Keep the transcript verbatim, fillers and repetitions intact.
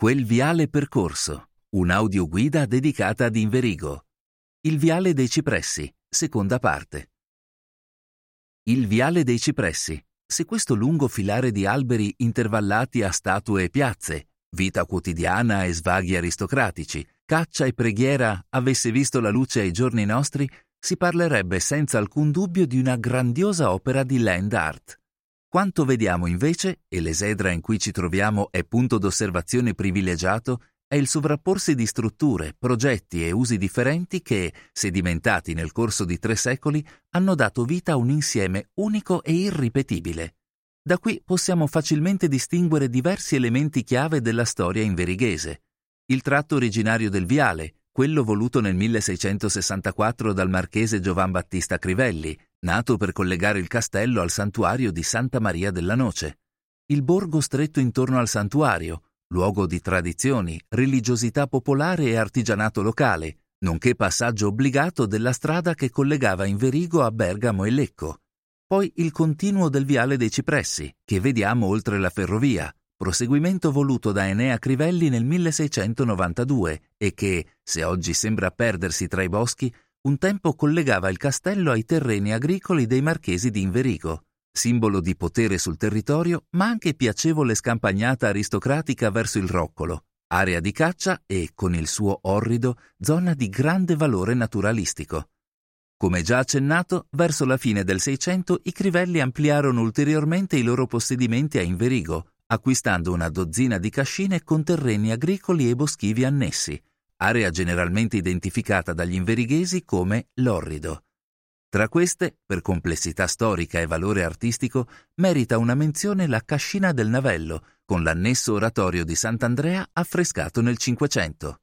Quel viale percorso, un'audioguida dedicata ad Inverigo. Il Viale dei Cipressi, seconda parte. Il Viale dei Cipressi, se questo lungo filare di alberi intervallati a statue e piazze, vita quotidiana e svaghi aristocratici, caccia e preghiera avesse visto la luce ai giorni nostri, si parlerebbe senza alcun dubbio di una grandiosa opera di Land Art. Quanto vediamo invece, e l'esedra in cui ci troviamo è punto d'osservazione privilegiato, è il sovrapporsi di strutture, progetti e usi differenti che, sedimentati nel corso di tre secoli, hanno dato vita a un insieme unico e irripetibile. Da qui possiamo facilmente distinguere diversi elementi chiave della storia inverighese. Il tratto originario del viale, quello voluto nel milleseicentosessantaquattro dal marchese Giovan Battista Crivelli, nato per collegare il castello al santuario di Santa Maria della Noce. Il borgo stretto intorno al santuario, luogo di tradizioni, religiosità popolare e artigianato locale, nonché passaggio obbligato della strada che collegava Inverigo a Bergamo e Lecco. Poi il continuo del Viale dei Cipressi, che vediamo oltre la ferrovia, proseguimento voluto da Enea Crivelli nel milleseicentonovantadue e che, se oggi sembra perdersi tra i boschi, un tempo collegava il castello ai terreni agricoli dei marchesi di Inverigo, simbolo di potere sul territorio, ma anche piacevole scampagnata aristocratica verso il Roccolo, area di caccia e, con il suo Orrido, zona di grande valore naturalistico. Come già accennato, verso la fine del Seicento i Crivelli ampliarono ulteriormente i loro possedimenti a Inverigo, acquistando una dozzina di cascine con terreni agricoli e boschivi annessi, area generalmente identificata dagli inverighesi come l'Orrido. Tra queste, per complessità storica e valore artistico, merita una menzione la cascina del Navello, con l'annesso oratorio di Sant'Andrea affrescato nel Cinquecento.